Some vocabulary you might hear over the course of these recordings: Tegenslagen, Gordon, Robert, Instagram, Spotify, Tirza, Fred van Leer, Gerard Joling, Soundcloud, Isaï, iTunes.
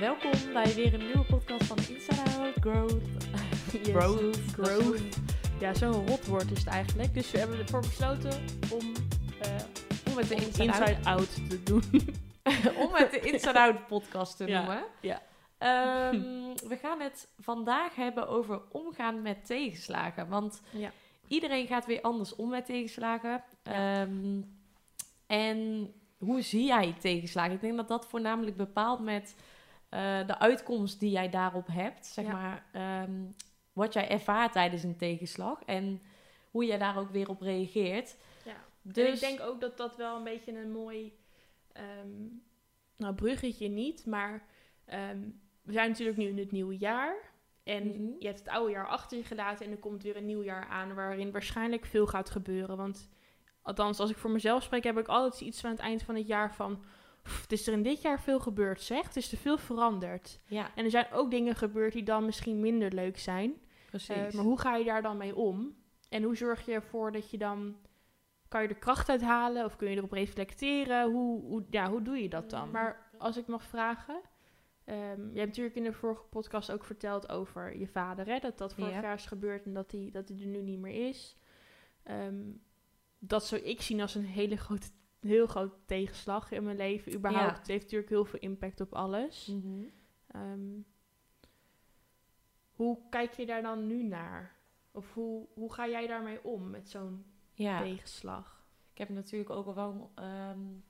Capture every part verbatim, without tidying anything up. Welkom bij weer een nieuwe podcast van Inside Out Growth. Yes. Growth. Growth. Ja, zo'n rot woord is het eigenlijk. Dus we hebben ervoor besloten om, uh, om het de Inside, inside out. out te doen. Om het de Inside Out podcast te ja. noemen. Ja. Um, we gaan het vandaag hebben over omgaan met tegenslagen. Want ja. iedereen gaat weer anders om met tegenslagen. Ja. Um, en hoe zie jij tegenslagen? Ik denk dat dat voornamelijk bepaalt met uh, de uitkomst die jij daarop hebt. Zeg ja. maar, um, wat jij ervaart tijdens een tegenslag. En hoe jij daar ook weer op reageert. Ja. Dus en ik denk ook dat dat wel een beetje een mooi... Um, nou, bruggetje niet, maar... Um, we zijn natuurlijk nu in het nieuwe jaar. En mm-hmm. je hebt het oude jaar achter je gelaten. En er komt weer een nieuw jaar aan waarin waarschijnlijk veel gaat gebeuren. Want althans, als ik voor mezelf spreek, heb ik altijd iets aan het eind van het jaar van... Pff, het is er in dit jaar veel gebeurd, zeg. Het is er veel veranderd. Ja. En er zijn ook dingen gebeurd die dan misschien minder leuk zijn. Precies. Uh, maar hoe ga je daar dan mee om? En hoe zorg je ervoor dat je dan... Kan je er kracht uit halen? Of kun je erop reflecteren? Hoe, hoe, ja, hoe doe je dat dan? Maar als ik mag vragen... Um, je hebt natuurlijk in de vorige podcast ook verteld over je vader, hè? Dat dat vorig ja. jaar is gebeurd en dat hij dat die er nu niet meer is. Um, dat zou ik zien als een hele grote, heel grote tegenslag in mijn leven, überhaupt. Ja. Het heeft natuurlijk heel veel impact op alles. Mm-hmm. Um, hoe kijk je daar dan nu naar? Of hoe, hoe ga jij daarmee om met zo'n ja. tegenslag? Ik heb natuurlijk ook al wel... Um...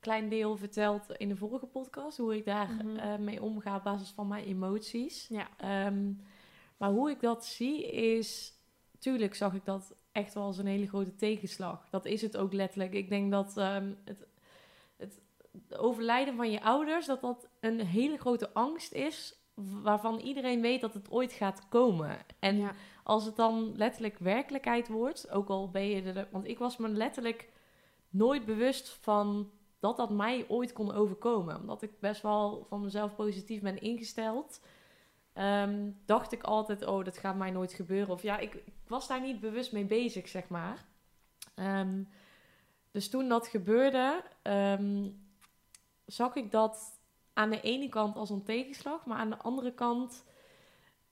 klein deel verteld in de vorige podcast. Hoe ik daar mm-hmm. uh, mee omga op basis van mijn emoties. Ja. Um, maar hoe ik dat zie is... Tuurlijk zag ik dat echt wel als een hele grote tegenslag. Dat is het ook letterlijk. Ik denk dat um, het, het overlijden van je ouders... dat dat een hele grote angst is... waarvan iedereen weet dat het ooit gaat komen. En ja. als het dan letterlijk werkelijkheid wordt... ook al ben je er... Want ik was me letterlijk nooit bewust van... dat dat mij ooit kon overkomen. Omdat ik best wel van mezelf positief ben ingesteld... Um, dacht ik altijd, oh, dat gaat mij nooit gebeuren. Of ja, ik, ik was daar niet bewust mee bezig, zeg maar. Um, dus toen dat gebeurde... Um, zag ik dat aan de ene kant als een tegenslag... maar aan de andere kant...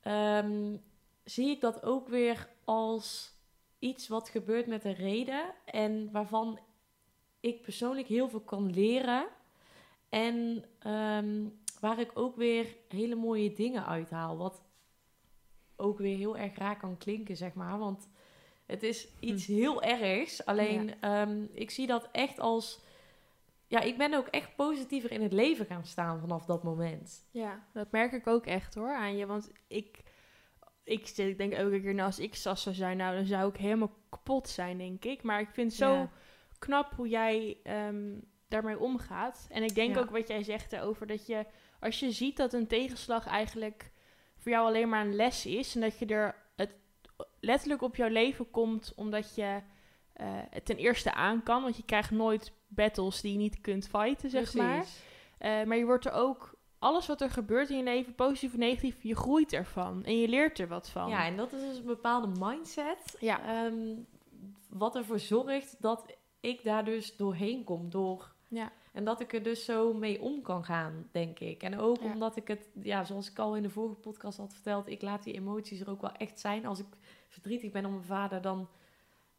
Um, zie ik dat ook weer als iets wat gebeurt met een reden... en waarvan... ik persoonlijk heel veel kan leren. En um, waar ik ook weer hele mooie dingen uithaal. Wat ook weer heel erg raar kan klinken, zeg maar. Want het is iets heel ergs. Alleen, ja. um, ik zie dat echt als... Ja, ik ben ook echt positiever in het leven gaan staan vanaf dat moment. Ja, dat merk ik ook echt hoor aan je. Want ik... Ik denk elke keer, nou als ik Sas zou zijn, nou dan zou ik helemaal kapot zijn, denk ik. Maar ik vind zo... Ja. knap hoe jij um, daarmee omgaat. En ik denk ja. ook wat jij zegt erover dat je... als je ziet dat een tegenslag eigenlijk voor jou alleen maar een les is... en dat je er het letterlijk op jouw leven komt... omdat je uh, het ten eerste aan kan. Want je krijgt nooit battles die je niet kunt fighten, zeg Precies. maar. Uh, maar je wordt er ook... alles wat er gebeurt in je leven, positief of negatief... je groeit ervan en je leert er wat van. Ja, en dat is dus een bepaalde mindset. Ja. Um, wat ervoor zorgt dat... ik daar dus doorheen kom. Door... Ja. En dat ik er dus zo mee om kan gaan, denk ik. En ook ja. omdat ik het, ja, zoals ik al in de vorige podcast had verteld... ik laat die emoties er ook wel echt zijn. Als ik verdrietig ben om mijn vader, dan,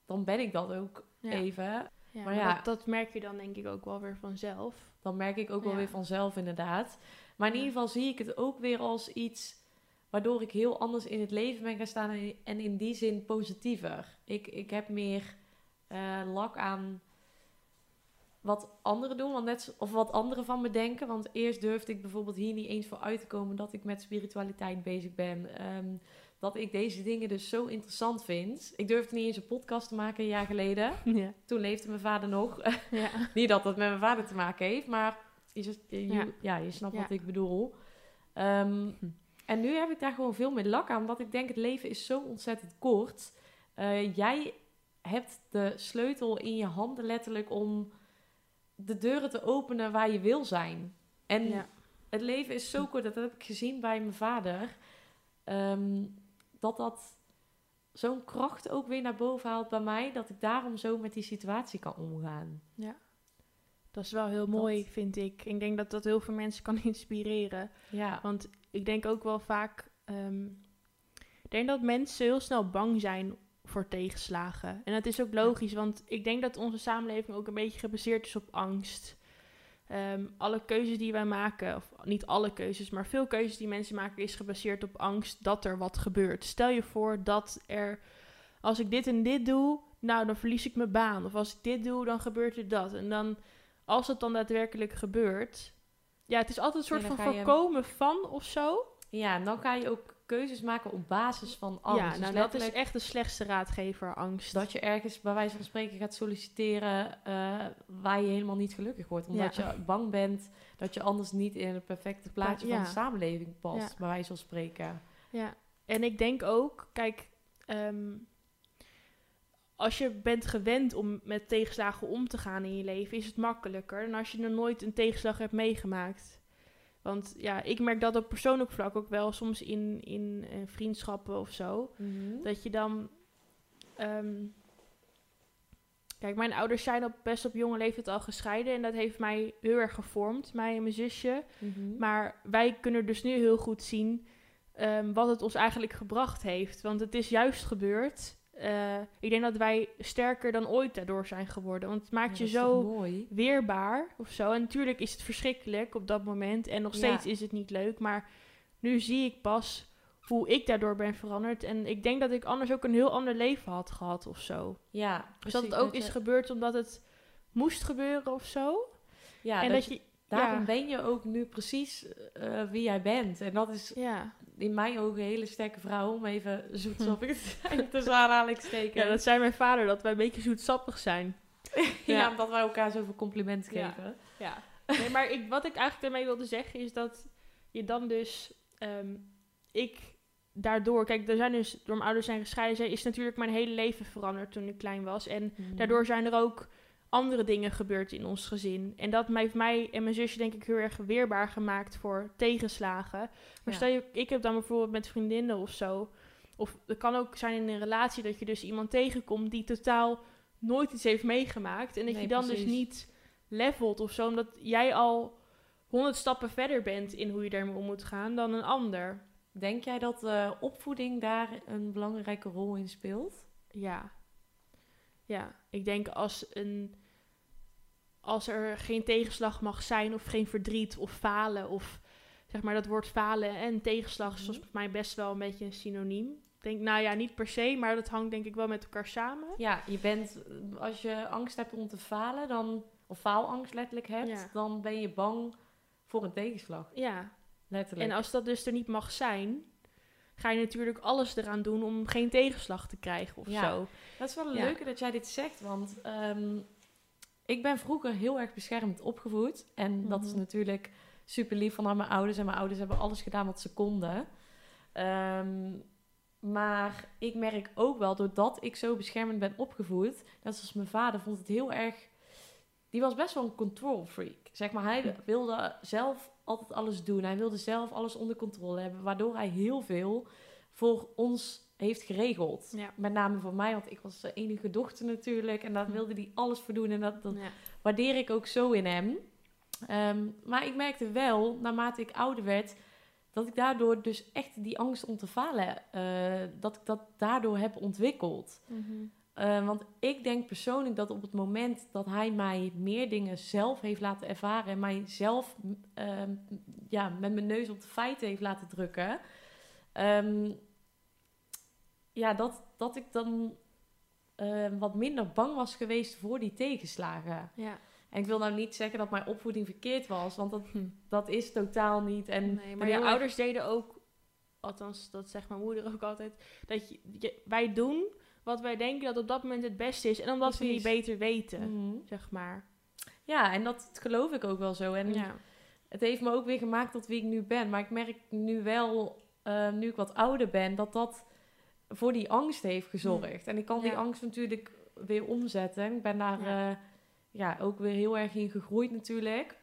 dan ben ik dat ook ja. even. Ja, maar, maar ja, dat, dat merk je dan denk ik ook wel weer vanzelf. Dan merk ik ook ja. wel weer vanzelf, inderdaad. Maar in ja. ieder geval zie ik het ook weer als iets... waardoor ik heel anders in het leven ben gaan staan... en in die zin positiever. Ik, ik heb meer... Uh, lak aan wat anderen doen, want net, of wat anderen van me denken. Want eerst durfde ik bijvoorbeeld hier niet eens voor uit te komen... dat ik met spiritualiteit bezig ben. Um, dat ik deze dingen dus zo interessant vind. Ik durfde niet eens een podcast te maken een jaar geleden. Ja. Toen leefde mijn vader nog. Ja. Niet dat dat met mijn vader te maken heeft, maar je, je, ja. Ja, je snapt ja. wat ik bedoel. Um, hm. En nu heb ik daar gewoon veel meer lak aan, want ik denk het leven is zo ontzettend kort. Uh, jij... hebt de sleutel in je handen letterlijk om de deuren te openen waar je wil zijn. En ja. het leven is zo kort, dat heb ik gezien bij mijn vader, um, dat dat zo'n kracht ook weer naar boven haalt bij mij, dat ik daarom zo met die situatie kan omgaan. Ja. Dat is wel heel mooi, dat... vind ik. Ik denk dat dat heel veel mensen kan inspireren. Ja. Want ik denk ook wel vaak... Um, ik denk dat mensen heel snel bang zijn voor tegenslagen. En dat is ook logisch, want ik denk dat onze samenleving ook een beetje gebaseerd is op angst. Um, alle keuzes die wij maken, of niet alle keuzes, maar veel keuzes die mensen maken, is gebaseerd op angst dat er wat gebeurt. Stel je voor dat er, als ik dit en dit doe, nou dan verlies ik mijn baan. Of als ik dit doe, dan gebeurt er dat. En dan, als het dan daadwerkelijk gebeurt, ja, het is altijd een soort ja, van voorkomen je... van of zo. Ja, en dan kan je ook keuzes maken op basis van angst. Ja, nou, dus dat is echt de slechtste raadgever, angst. Dat je ergens bij wijze van spreken gaat solliciteren uh, waar je helemaal niet gelukkig wordt. Omdat ja. je bang bent dat je anders niet in het perfecte plaatje ja. van de samenleving past, ja. bij wijze van spreken. Ja, en ik denk ook, kijk, um, als je bent gewend om met tegenslagen om te gaan in je leven, is het makkelijker dan als je er nooit een tegenslag hebt meegemaakt. Want ja, ik merk dat op persoonlijk vlak ook wel soms in, in uh, vriendschappen of zo. Mm-hmm. Dat je dan... Um, kijk, mijn ouders zijn op best op jonge leeftijd al gescheiden. En dat heeft mij heel erg gevormd, mij en mijn zusje. Mm-hmm. Maar wij kunnen dus nu heel goed zien um, wat het ons eigenlijk gebracht heeft. Want het is juist gebeurd. Uh, ik denk dat wij sterker dan ooit daardoor zijn geworden. Want het maakt ja, je zo weerbaar of zo. En natuurlijk is het verschrikkelijk op dat moment. En nog steeds ja. is het niet leuk. Maar nu zie ik pas hoe ik daardoor ben veranderd. En ik denk dat ik anders ook een heel ander leven had gehad of zo. Ja, precies, dus dat het ook dat is je... gebeurd omdat het moest gebeuren of zo. Ja, en dat, dat je... je... Daarom ja. ben je ook nu precies uh, wie jij bent. En dat is ja. in mijn ogen een hele sterke vrouw. Om even zoetsappig te zijn. Tussen aanhalingstekens. Ja, dat zei mijn vader. Dat wij een beetje zoetsappig zijn. ja, ja, omdat wij elkaar zoveel complimenten ja. geven. Ja. Nee, maar ik, wat ik eigenlijk daarmee wilde zeggen is dat je dan dus... Um, ik daardoor... Kijk, er zijn dus, door mijn ouders zijn gescheiden. Is natuurlijk mijn hele leven veranderd toen ik klein was. En mm. daardoor zijn er ook... andere dingen gebeurt in ons gezin. En dat heeft mij en mijn zusje denk ik heel erg weerbaar gemaakt voor tegenslagen. Maar ja. stel je, ik heb dan bijvoorbeeld met vriendinnen of zo. Of het kan ook zijn in een relatie dat je dus iemand tegenkomt die totaal nooit iets heeft meegemaakt. En dat nee, je dan precies. dus niet levelt of zo. Omdat jij al honderd stappen verder bent in hoe je daarmee om moet gaan dan een ander. Denk jij dat uh, opvoeding daar een belangrijke rol in speelt? Ja. Ja, ik denk als, een, als er geen tegenslag mag zijn of geen verdriet of falen of zeg maar dat woord falen en tegenslag is volgens mij best wel een beetje een synoniem. Ik denk, nou ja, niet per se, maar dat hangt denk ik wel met elkaar samen. Ja, je bent, als je angst hebt om te falen, dan, of faalangst letterlijk hebt, ja. dan ben je bang voor een tegenslag. Ja, letterlijk. En als dat dus er niet mag zijn... ga je natuurlijk alles eraan doen om geen tegenslag te krijgen of ja, zo. Dat is wel een ja. leuke dat jij dit zegt, want um, ik ben vroeger heel erg beschermd opgevoed. En mm-hmm. dat is natuurlijk super lief van mijn ouders. En mijn ouders hebben alles gedaan wat ze konden. Um, maar ik merk ook wel, doordat ik zo beschermend ben opgevoed... net zoals mijn vader vond het heel erg... Die was best wel een control freak. Zeg maar, hij wilde zelf altijd alles doen. Hij wilde zelf alles onder controle hebben. Waardoor hij heel veel voor ons heeft geregeld. Ja. Met name voor mij, want ik was de enige dochter natuurlijk. En daar wilde hij alles voor doen. En dat, dat ja. waardeer ik ook zo in hem. Um, maar ik merkte wel, naarmate ik ouder werd... dat ik daardoor dus echt die angst om te falen... Uh, dat ik dat daardoor heb ontwikkeld. Mm-hmm. Uh, want ik denk persoonlijk dat op het moment dat hij mij meer dingen zelf heeft laten ervaren... en mij zelf uh, ja, met mijn neus op de feiten heeft laten drukken... Um, ja, dat, dat ik dan uh, wat minder bang was geweest voor die tegenslagen. Ja. En ik wil nou niet zeggen dat mijn opvoeding verkeerd was, want dat, hm. dat is totaal niet. En, nee, maar je ouders deden ook, althans dat zegt mijn moeder ook altijd, dat je, je, wij doen... wat wij denken dat op dat moment het beste is. En omdat Precies. we niet beter weten, mm-hmm. zeg maar. Ja, en dat geloof ik ook wel zo. En ja. het heeft me ook weer gemaakt tot wie ik nu ben. Maar ik merk nu wel, uh, nu ik wat ouder ben... dat dat voor die angst heeft gezorgd. Mm. En ik kan ja. die angst natuurlijk weer omzetten. Ik ben daar ja. Uh, ja, ook weer heel erg in gegroeid natuurlijk.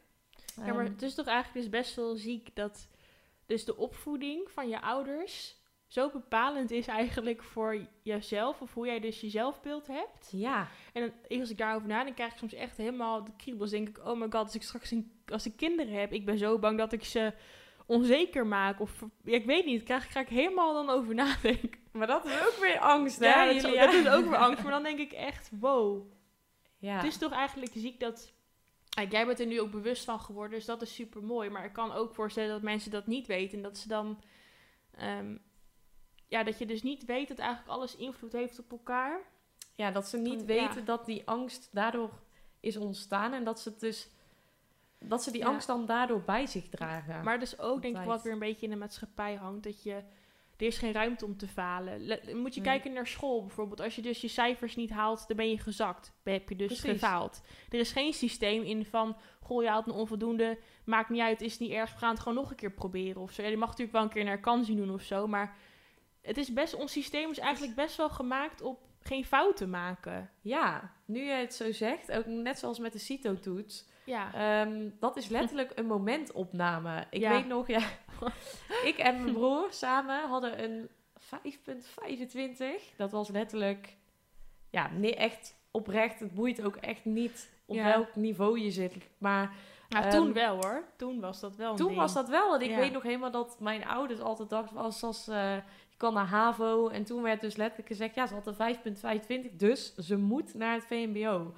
Ja, maar um, het is toch eigenlijk dus best wel ziek dat... dus de opvoeding van je ouders... zo bepalend is eigenlijk voor jezelf. Of hoe jij dus je zelfbeeld hebt. Ja. En dan, eerst als ik daarover na, dan krijg ik soms echt helemaal de kriebels. Denk ik, oh my god, als ik straks een, als ik kinderen heb. Ik ben zo bang dat ik ze onzeker maak. Of ja, ik weet niet, daar ga ik helemaal dan over nadenken. Maar dat is ook weer angst, hè? Ja, dat, jullie, ja. dat is ook weer angst. Maar dan denk ik echt, wow. Ja. Het is toch eigenlijk ziek dat... Jij bent er nu ook bewust van geworden, dus dat is super mooi. Maar ik kan ook voorstellen dat mensen dat niet weten. En dat ze dan... Um, ja, dat je dus niet weet dat eigenlijk alles invloed heeft op elkaar. Ja, dat ze niet en, weten ja. dat die angst daardoor is ontstaan. En dat ze het dus... Dat ze die ja. angst dan daardoor bij zich dragen. Maar dus ook, Altijd. denk ik, wat weer een beetje in de maatschappij hangt. Dat je... Er is geen ruimte om te falen. Le- moet je nee. kijken naar school bijvoorbeeld. Als je dus je cijfers niet haalt, dan ben je gezakt. Dan heb je dus Precies. gefaald. Er is geen systeem in van... Goh, je haalt een onvoldoende. Maakt niet uit, is niet erg. We gaan het gewoon nog een keer proberen of zo. Ja, je mag natuurlijk wel een keer naar kansen doen of zo. Maar het is best, ons systeem is eigenlijk best wel gemaakt op geen fouten maken. Ja, nu je het zo zegt. Ook net zoals met de C I T O-toets. Ja. Um, dat is letterlijk een momentopname. Ik ja. weet nog, ja... Ik en mijn broer samen hadden een vijf komma vijfentwintig. Dat was letterlijk... Ja, nee, echt oprecht. Het boeit ook echt niet op ja. welk niveau je zit. Maar ja, um, toen wel hoor. Toen was dat wel een Toen ding. was dat wel. En ik ja. weet nog helemaal dat mijn ouders altijd dachten... Als, als, uh, je kan naar HAVO. En toen werd dus letterlijk gezegd... Ja, ze had een vijf komma vijfentwintig. Dus ze moet naar het V M B O.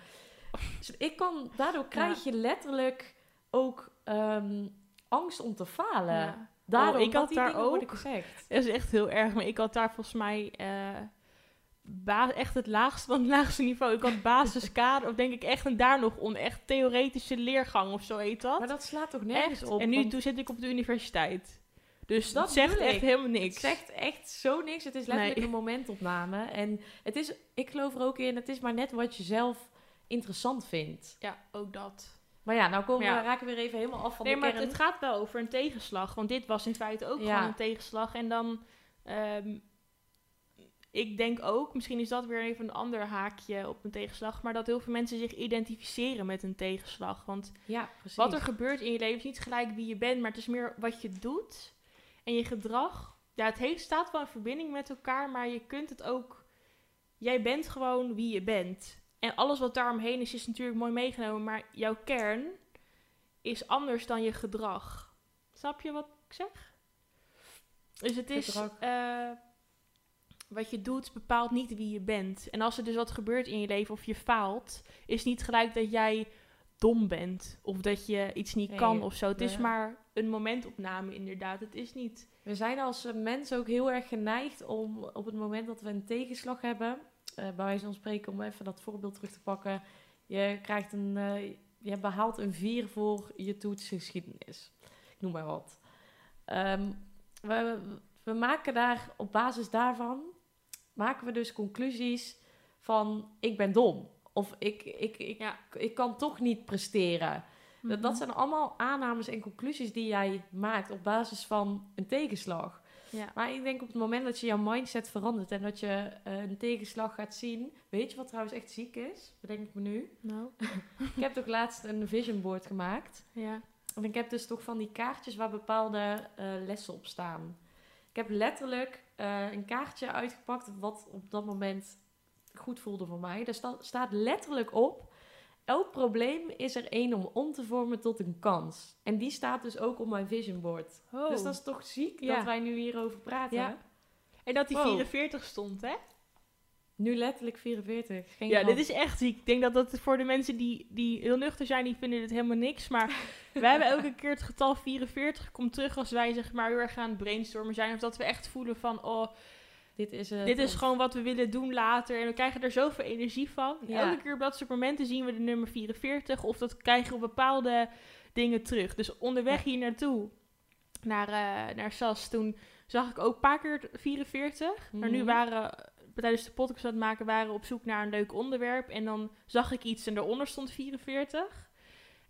Dus ik kan... Daardoor krijg je letterlijk ook... Um, angst om te falen. Ja. Daarom, oh, ik had die daar ook gezegd. Dat is echt heel erg, maar ik had daar volgens mij uh, ba- echt het laagste van het laagste niveau. Ik had basiskader, of denk ik echt en daar nog on, echt theoretische leergang of zo heet dat. Maar dat slaat toch nergens echt op? En nu want... toen zit ik op de universiteit. Dus dat zegt echt helemaal niks. Het zegt echt zo niks. Het is letterlijk nee. een momentopname. En het is, ik geloof er ook in, het is maar net wat je zelf interessant vindt. Ja, ook dat. Maar ja, nou komen we, ja. raken we weer even helemaal af van nee, de kern. Nee, maar het gaat wel over een tegenslag. Want dit was in feite ook ja. gewoon een tegenslag. En dan, um, ik denk ook, misschien is dat weer even een ander haakje op een tegenslag. Maar dat heel veel mensen zich identificeren met een tegenslag. Want ja, wat er gebeurt in je leven is niet gelijk wie je bent. Maar het is meer wat je doet en je gedrag. Ja, het heeft, staat wel in verbinding met elkaar. Maar je kunt het ook, jij bent gewoon wie je bent. En alles wat daaromheen is, is natuurlijk mooi meegenomen. Maar jouw kern is anders dan je gedrag. Snap je wat ik zeg? Dus het gedrag. is... Uh, wat je doet bepaalt niet wie je bent. En als er dus wat gebeurt in je leven of je faalt... is niet gelijk dat jij dom bent. Of dat je iets niet nee, kan of zo. Het ja. is maar een momentopname inderdaad. Het is niet... We zijn als mensen ook heel erg geneigd om... op het moment dat we een tegenslag hebben... Uh, bij wijze van spreken, om even dat voorbeeld terug te pakken. Je krijgt een, uh, je behaalt een vier voor je toetsgeschiedenis. Ik noem maar wat. Um, we, we maken daar, op basis daarvan, maken we dus conclusies van ik ben dom. Of ik, ik, ik, ja. ik, ik kan toch niet presteren. Mm-hmm. Dat, dat zijn allemaal aannames en conclusies die jij maakt op basis van een tegenslag. Ja. Maar ik denk op het moment dat je jouw mindset verandert... en dat je uh, een tegenslag gaat zien... Weet je wat trouwens echt ziek is? Bedenk ik me nu. Nou. Ik heb toch laatst een vision board gemaakt. Ja. En ik heb dus toch van die kaartjes waar bepaalde uh, lessen op staan. Ik heb letterlijk uh, een kaartje uitgepakt... wat op dat moment goed voelde voor mij. Daar sta- staat letterlijk op... elk probleem is er één om om te vormen tot een kans. En die staat dus ook op mijn vision board. Oh. Dus dat is toch ziek ja. dat wij nu hierover praten. Ja. En dat die wow. vierenveertig stond, hè? Nu letterlijk vierenveertig. Geen ja, hand. Dit is echt ziek. Ik denk dat dat voor de mensen die, die heel nuchter zijn, die vinden dit helemaal niks. Maar wij hebben elke keer het getal vierenveertig. Komt terug als wij zeg maar heel erg aan het brainstormen zijn. Of dat we echt voelen van... oh. Dit is, het, Dit is gewoon wat we willen doen later. En we krijgen er zoveel energie van. Ja. Elke keer op dat soort momenten zien we de nummer vierenveertig. Of dat krijgen we bepaalde dingen terug. Dus onderweg hier naartoe, naar, uh, naar S A S, toen zag ik ook een paar keer vierenveertig. Mm-hmm. Maar nu waren, tijdens de podcast aan het maken, waren we op zoek naar een leuk onderwerp. En dan zag ik iets en daaronder stond vierenveertig.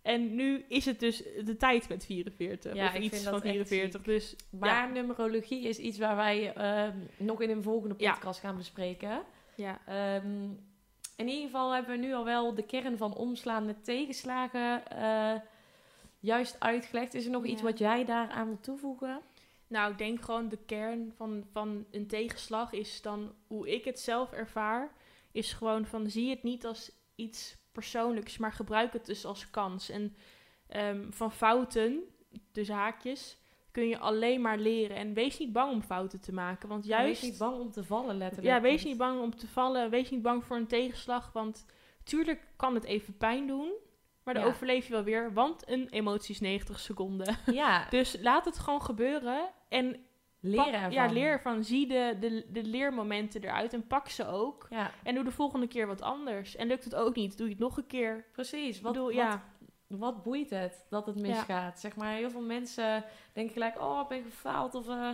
En nu is het dus de tijd met vierenveertig. Ja, of ik iets vind van dat vierenveertig. Dus, maar ja. numerologie is iets waar wij uh, nog in een volgende podcast ja. gaan bespreken. Ja. Um, in ieder geval hebben we nu al wel de kern van omslaan met tegenslagen uh, juist uitgelegd. Is er nog ja. iets wat jij daaraan wil toevoegen? Nou, ik denk gewoon de kern van, van een tegenslag is dan, hoe ik het zelf ervaar, is gewoon van, zie het niet als iets persoonlijks, maar gebruik het dus als kans. En um, van fouten, dus haakjes, kun je alleen maar leren. En wees niet bang om fouten te maken. Want juist, wees niet bang om te vallen, letterlijk. Ja, wees niet bang om te vallen. Wees niet bang voor een tegenslag. Want tuurlijk kan het even pijn doen. Maar dan ja. overleef je wel weer. Want een emotie is negentig seconden. Ja. Dus laat het gewoon gebeuren. En leren pak, ervan. Ja, leer ervan. Zie de, de, de leermomenten eruit. En pak ze ook. Ja. En doe de volgende keer wat anders. En lukt het ook niet, doe je het nog een keer. Precies. Wat, bedoel, ja. wat Wat boeit het dat het misgaat? Ja. Zeg maar, heel veel mensen denken gelijk, oh, ik ben gefaald. Of uh,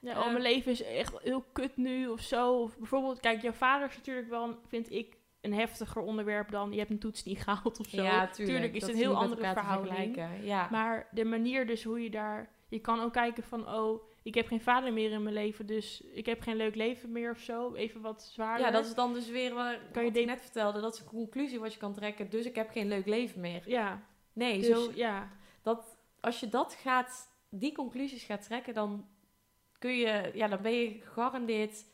ja, oh, mijn leven is echt heel kut nu of zo. Of bijvoorbeeld, kijk, jouw vader is natuurlijk wel, vind ik, een heftiger onderwerp dan, je hebt een toets niet gehaald of zo. Ja, tuurlijk. Tuurlijk is het een heel andere verhouding. Ja. Maar de manier dus hoe je daar, je kan ook kijken van, oh, ik heb geen vader meer in mijn leven, dus ik heb geen leuk leven meer of zo. Even wat zwaarder. Ja, dat is dan dus weer wat, kan je wat ik net vertelde. Dat is een conclusie wat je kan trekken. Dus ik heb geen leuk leven meer. Ja. Nee, dus, zo, ja. Dat, als je dat gaat, die conclusies gaat trekken, dan kun je, ja, dan ben je gegarandeerd,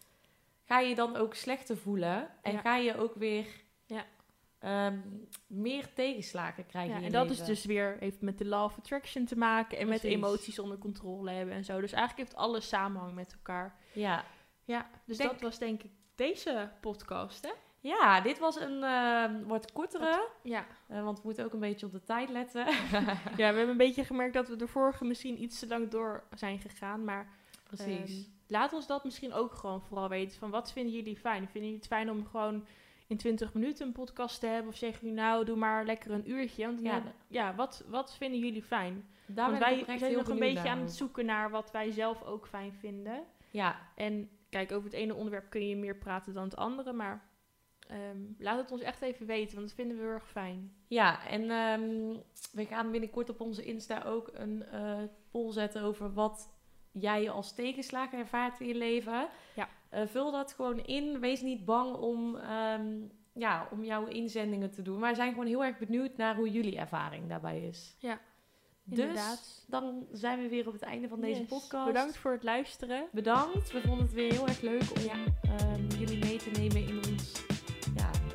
ga je dan ook slechter voelen. En ja. ga je ook weer ja. um, meer tegenslagen krijgen. Ja, in en dat leven. Is dus weer, heeft met de law of attraction te maken en Precies. met emoties onder controle hebben en zo. Dus eigenlijk heeft alles samenhang met elkaar. Ja. Ja, dus denk, dat was denk ik deze podcast, hè? Ja, dit was een uh, wat kortere, wat, ja. uh, want we moeten ook een beetje op de tijd letten. Ja, we hebben een beetje gemerkt dat we de vorige misschien iets te lang door zijn gegaan, maar Precies. Uh, laat ons dat misschien ook gewoon vooral weten, van wat vinden jullie fijn? Vinden jullie het fijn om gewoon in twintig minuten een podcast te hebben? Of zeggen jullie nou, doe maar lekker een uurtje? Want ja, dan, ja wat, wat vinden jullie fijn? Daar want wij zijn heel nog een beetje aan het zoeken naar wat wij zelf ook fijn vinden. Ja. En kijk, over het ene onderwerp kun je meer praten dan het andere, maar Um, laat het ons echt even weten, want dat vinden we heel erg fijn. Ja, en um, we gaan binnenkort op onze Insta ook een uh, poll zetten over wat jij als tegenslagen ervaart in je leven. Ja. Uh, vul dat gewoon in. Wees niet bang om, um, ja, om jouw inzendingen te doen. Wij zijn gewoon heel erg benieuwd naar hoe jullie ervaring daarbij is. Ja, inderdaad. Dus dan zijn we weer op het einde van deze yes. podcast. Bedankt voor het luisteren. Bedankt. We vonden het weer heel erg leuk om ja. um, jullie mee te nemen in ons...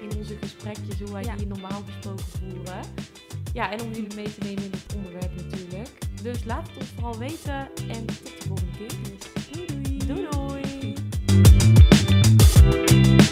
in onze gesprekjes, hoe wij ja. die normaal gesproken voeren. Ja, en om jullie mee te nemen in het onderwerp natuurlijk. Dus laat het ons vooral weten en tot de volgende keer. Doei doei! Doei doei!